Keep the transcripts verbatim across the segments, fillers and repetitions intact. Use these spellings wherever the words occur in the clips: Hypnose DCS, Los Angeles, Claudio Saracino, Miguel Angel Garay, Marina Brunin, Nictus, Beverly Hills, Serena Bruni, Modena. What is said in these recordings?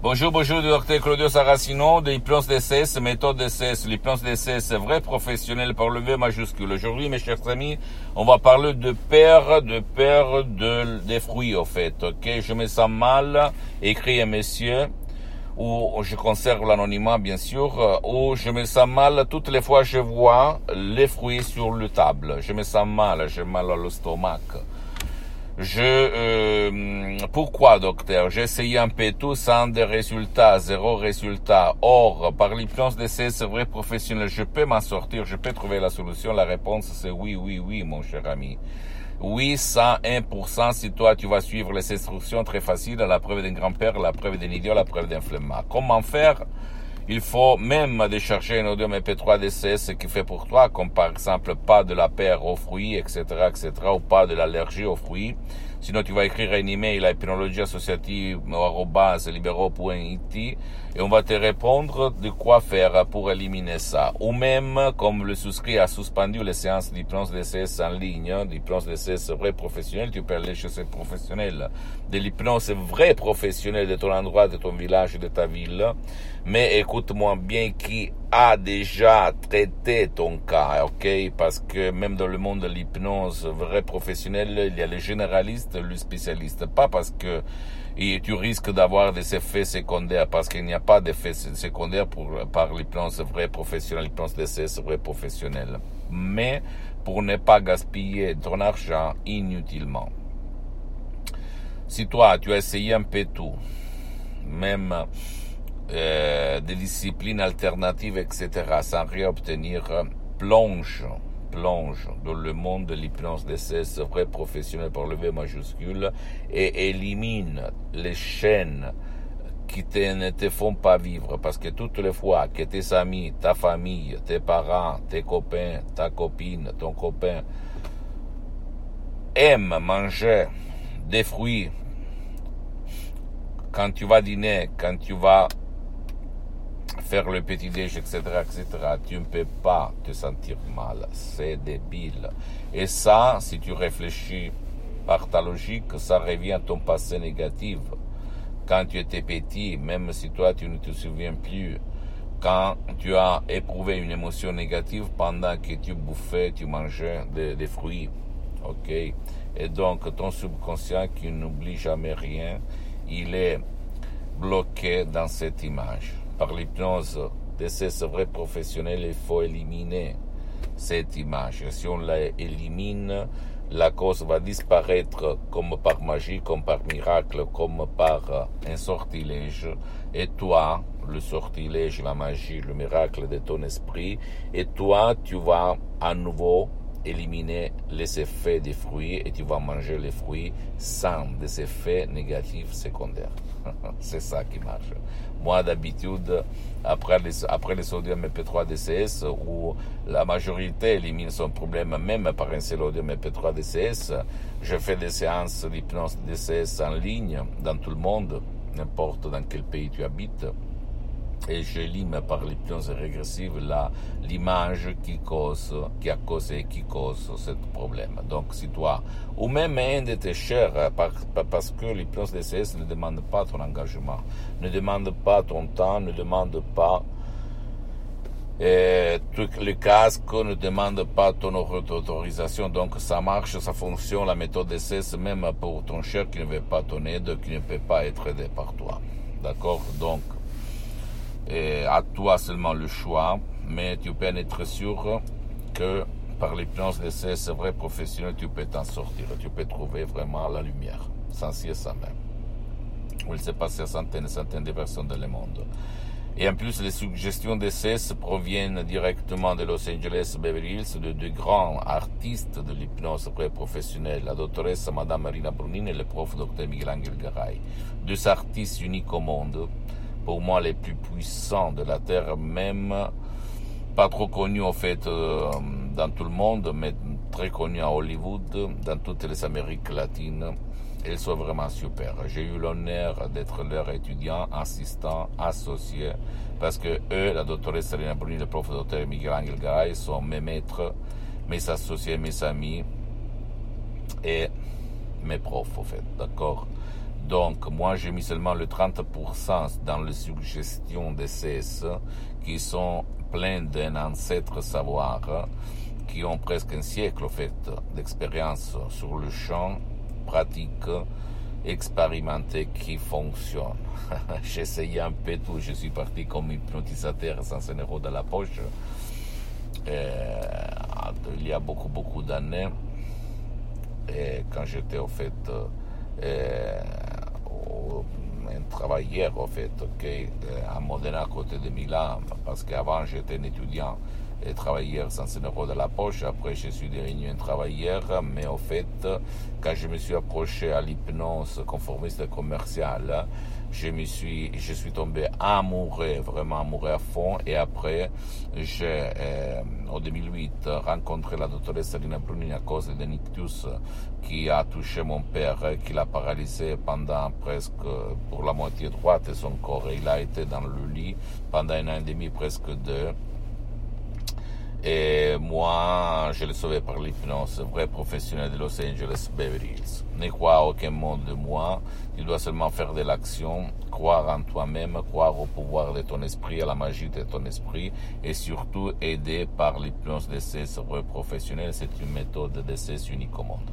Bonjour, bonjour, docteur Claudio Saracino de Hypnose D C S, méthode D C S, l'hypnose D C S, vrai professionnel par le V majuscule. Aujourd'hui, mes chers amis, on va parler de peur, de peur de, des fruits, au fait, ok? Je me sens mal, écrit un monsieur, ou je conserve l'anonymat, bien sûr, ou je me sens mal toutes les fois que je vois les fruits sur la table. Je me sens mal, j'ai mal à l'estomac. Je euh, pourquoi docteur? J'ai essayé un peu tout sans des résultats, zéro résultat. Or, par l'hypnose D C S vrai professionnel, je peux m'en sortir, je peux trouver la solution. La réponse c'est oui, oui, oui, mon cher ami. Oui, cent un pour cent si toi tu vas suivre les instructions très faciles, la preuve d'un grand-père, la preuve d'un idiot, la preuve d'un flemmard. Comment faire? Il faut même décharger un O deux et P trois D C S qui fait pour toi, comme par exemple pas de la peur aux fruits, et cetera, et cetera, ou pas de l'allergie aux fruits. Sinon, tu vas écrire un email à hypnologiassociative dot arobaslibero dot I T et on va te répondre de quoi faire pour éliminer ça. Ou même, comme le souscrit a suspendu les séances d'hypnose D C S en ligne, d'hypnose D C S vrai professionnel, tu peux aller chez ce professionnel, de l'hypnose vrai professionnel de ton endroit, de ton village, de ta ville. Mais écoute-moi bien, qui a déjà traité ton cas, ok? Parce que même dans le monde de l'hypnose vrai professionnel, il y a les généralistes, le spécialiste. Pas parce que et tu risques d'avoir des effets secondaires, parce qu'il n'y a pas d'effets secondaires pour, par l'hypnose vrai professionnel, l'hypnose D C S vrai professionnel. Mais pour ne pas gaspiller ton argent inutilement. Si toi, tu as essayé un peu tout, même... Euh, des disciplines alternatives, et cetera, sans rien obtenir, plonge, plonge dans le monde de l'hypnose D C S vrai professionnel par le V majuscule et élimine les chaînes qui te, ne te font pas vivre, parce que toutes les fois que tes amis, ta famille, tes parents, tes copains, ta copine, ton copain aiment manger des fruits quand tu vas dîner, quand tu vas faire le petit déj, et cetera, et cetera, tu ne peux pas te sentir mal. C'est débile. Et ça, si tu réfléchis par ta logique, ça revient à ton passé négatif. Quand tu étais petit, même si toi, tu ne te souviens plus, quand tu as éprouvé une émotion négative pendant que tu bouffais, tu mangeais des, des fruits. Ok? Et donc, ton subconscient qui n'oublie jamais rien, il est bloqué dans cette image. Par l'hypnose de ces vrais professionnels, il faut éliminer cette image. Si on la élimine, la cause va disparaître comme par magie, comme par miracle, comme par un sortilège. Et toi, le sortilège, la magie, le miracle de ton esprit, et toi, tu vas à nouveau éliminer les effets des fruits et tu vas manger les fruits sans des effets négatifs secondaires. C'est ça qui marche. Moi, d'habitude, après les, après les sodium E P trois D C S, où la majorité élimine son problème même par un seul sodium E P trois D C S, je fais des séances d'hypnose D C S en ligne dans tout le monde, n'importe dans quel pays tu habites. Et je lime par l'hypnose régressive la, l'image qui cause, qui a causé, qui cause ce problème. Donc, si toi, ou même un de tes chers, par, parce que l'hypnose D C S ne demande pas ton engagement, ne demande pas ton temps, ne demande pas euh, le casque, ne demande pas ton autorisation. Donc, ça marche, ça fonctionne, la méthode D C S, même pour ton cher qui ne veut pas ton aide, qui ne peut pas être aidé par toi. D'accord? Donc, et à toi seulement le choix, mais tu peux être sûr que par l'hypnose de ces vrais professionnels, tu peux t'en sortir, tu peux trouver vraiment la lumière, sans si et sans même. Il s'est passé à centaines et centaines de personnes dans le monde. Et en plus, les suggestions de D C S proviennent directement de Los Angeles, Beverly Hills, de deux grands artistes de l'hypnose pré-professionnelle, la doctoresse Madame Marina Brunin et le prof Docteur Miguel Angel Garay. Deux artistes uniques au monde, pour moi les plus puissants de la Terre, même pas trop connus en fait euh, dans tout le monde, mais très connus à Hollywood, dans toutes les Amériques latines. Elles sont vraiment super. J'ai eu l'honneur d'être leur étudiant, assistant, associé, parce que eux, la doctoresse Serena Bruni, le prof docteur Miguel Angel Garay, sont mes maîtres, mes associés, mes amis et mes profs, en fait, d'accord? Donc, moi, j'ai mis seulement le trente pour cent dans les suggestions des D C S qui sont pleines d'un ancêtre savoir, qui ont presque un siècle, en fait, d'expérience sur le champ, pratiques expérimentées qui fonctionnent. J'essayais un peu tout, je suis parti comme hypnotisateur sans un euro dans la poche. Et, il y a beaucoup, beaucoup d'années, et quand j'étais en fait euh, un travailleur en fait, okay, à Modena à côté de Milan, parce qu'avant j'étais un étudiant et travailleur sans un euro dans la poche. Après, je suis devenu un travailleur, mais en fait, quand je me suis approché à l'hypnose conformiste commerciale, je me suis, je suis tombé amoureux, vraiment amoureux à fond. Et après, j'ai, euh, en deux mille huit, rencontré la doctoresse Serena Bruni à cause de Nictus qui a touché mon père, qui l'a paralysé pendant presque, pour la moitié droite de son corps. Il a été dans le lit pendant un an et demi, presque deux. Et moi, je l'ai sauvé par l'hypnose, vrai professionnel de Los Angeles, Beverly Hills. Ne crois à aucun mot de moi, tu dois seulement faire de l'action, croire en toi-même, croire au pouvoir de ton esprit, à la magie de ton esprit, et surtout aider par l'hypnose D C S, vrai professionnel, c'est une méthode de D C S unique au monde.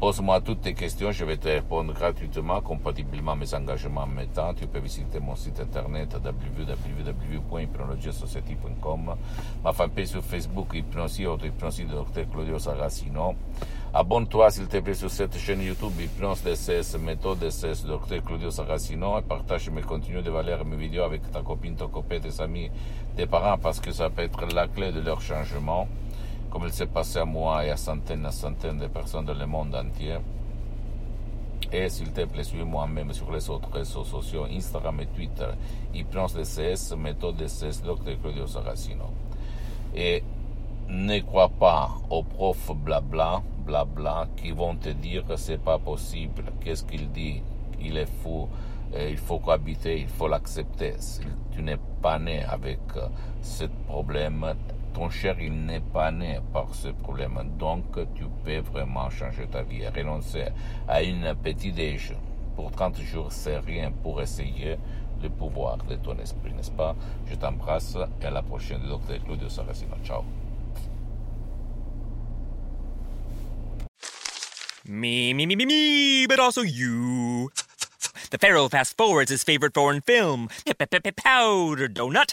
Pose-moi toutes tes questions, je vais te répondre gratuitement, compatiblement à mes engagements en même temps. Tu peux visiter mon site internet double-u double-u double-u point hypnologie associative point com, ma fanpage sur Facebook, Hypnose et Auto-Hypnose de Docteur Claudio Saracino. Abonne-toi s'il te plaît sur cette chaîne YouTube Hypnose D C S, méthode D C S, Docteur Claudio Saracino, et partage mes contenus de valeur, mes vidéos avec ta copine, ton copain, tes amis, tes parents, parce que ça peut être la clé de leur changement, comme il s'est passé à moi et à centaines et à centaines de personnes dans le monde entier. Et s'il te plaît, suis-moi même sur les autres réseaux sociaux, Instagram et Twitter, Hypnose D C S, méthode D C S, Docteur Claudio Saracino. Et ne crois pas aux profs blabla, blabla, qui vont te dire que c'est pas possible, qu'est-ce qu'il dit, il est fou. Il faut cohabiter, il faut l'accepter. Tu n'es pas né avec ce problème. Ton cher, il n'est pas né par ce problème. Donc, tu peux vraiment changer ta vie. Renoncer à une petite déj pour trente jours, c'est rien pour essayer le pouvoir de ton esprit, n'est-ce pas? Je t'embrasse et à la prochaine, Docteur Claudio Saracino. Ciao. Me, me, me, me, me, but also you. The Pharaoh fast-forwards his favorite foreign film, Powder Donut.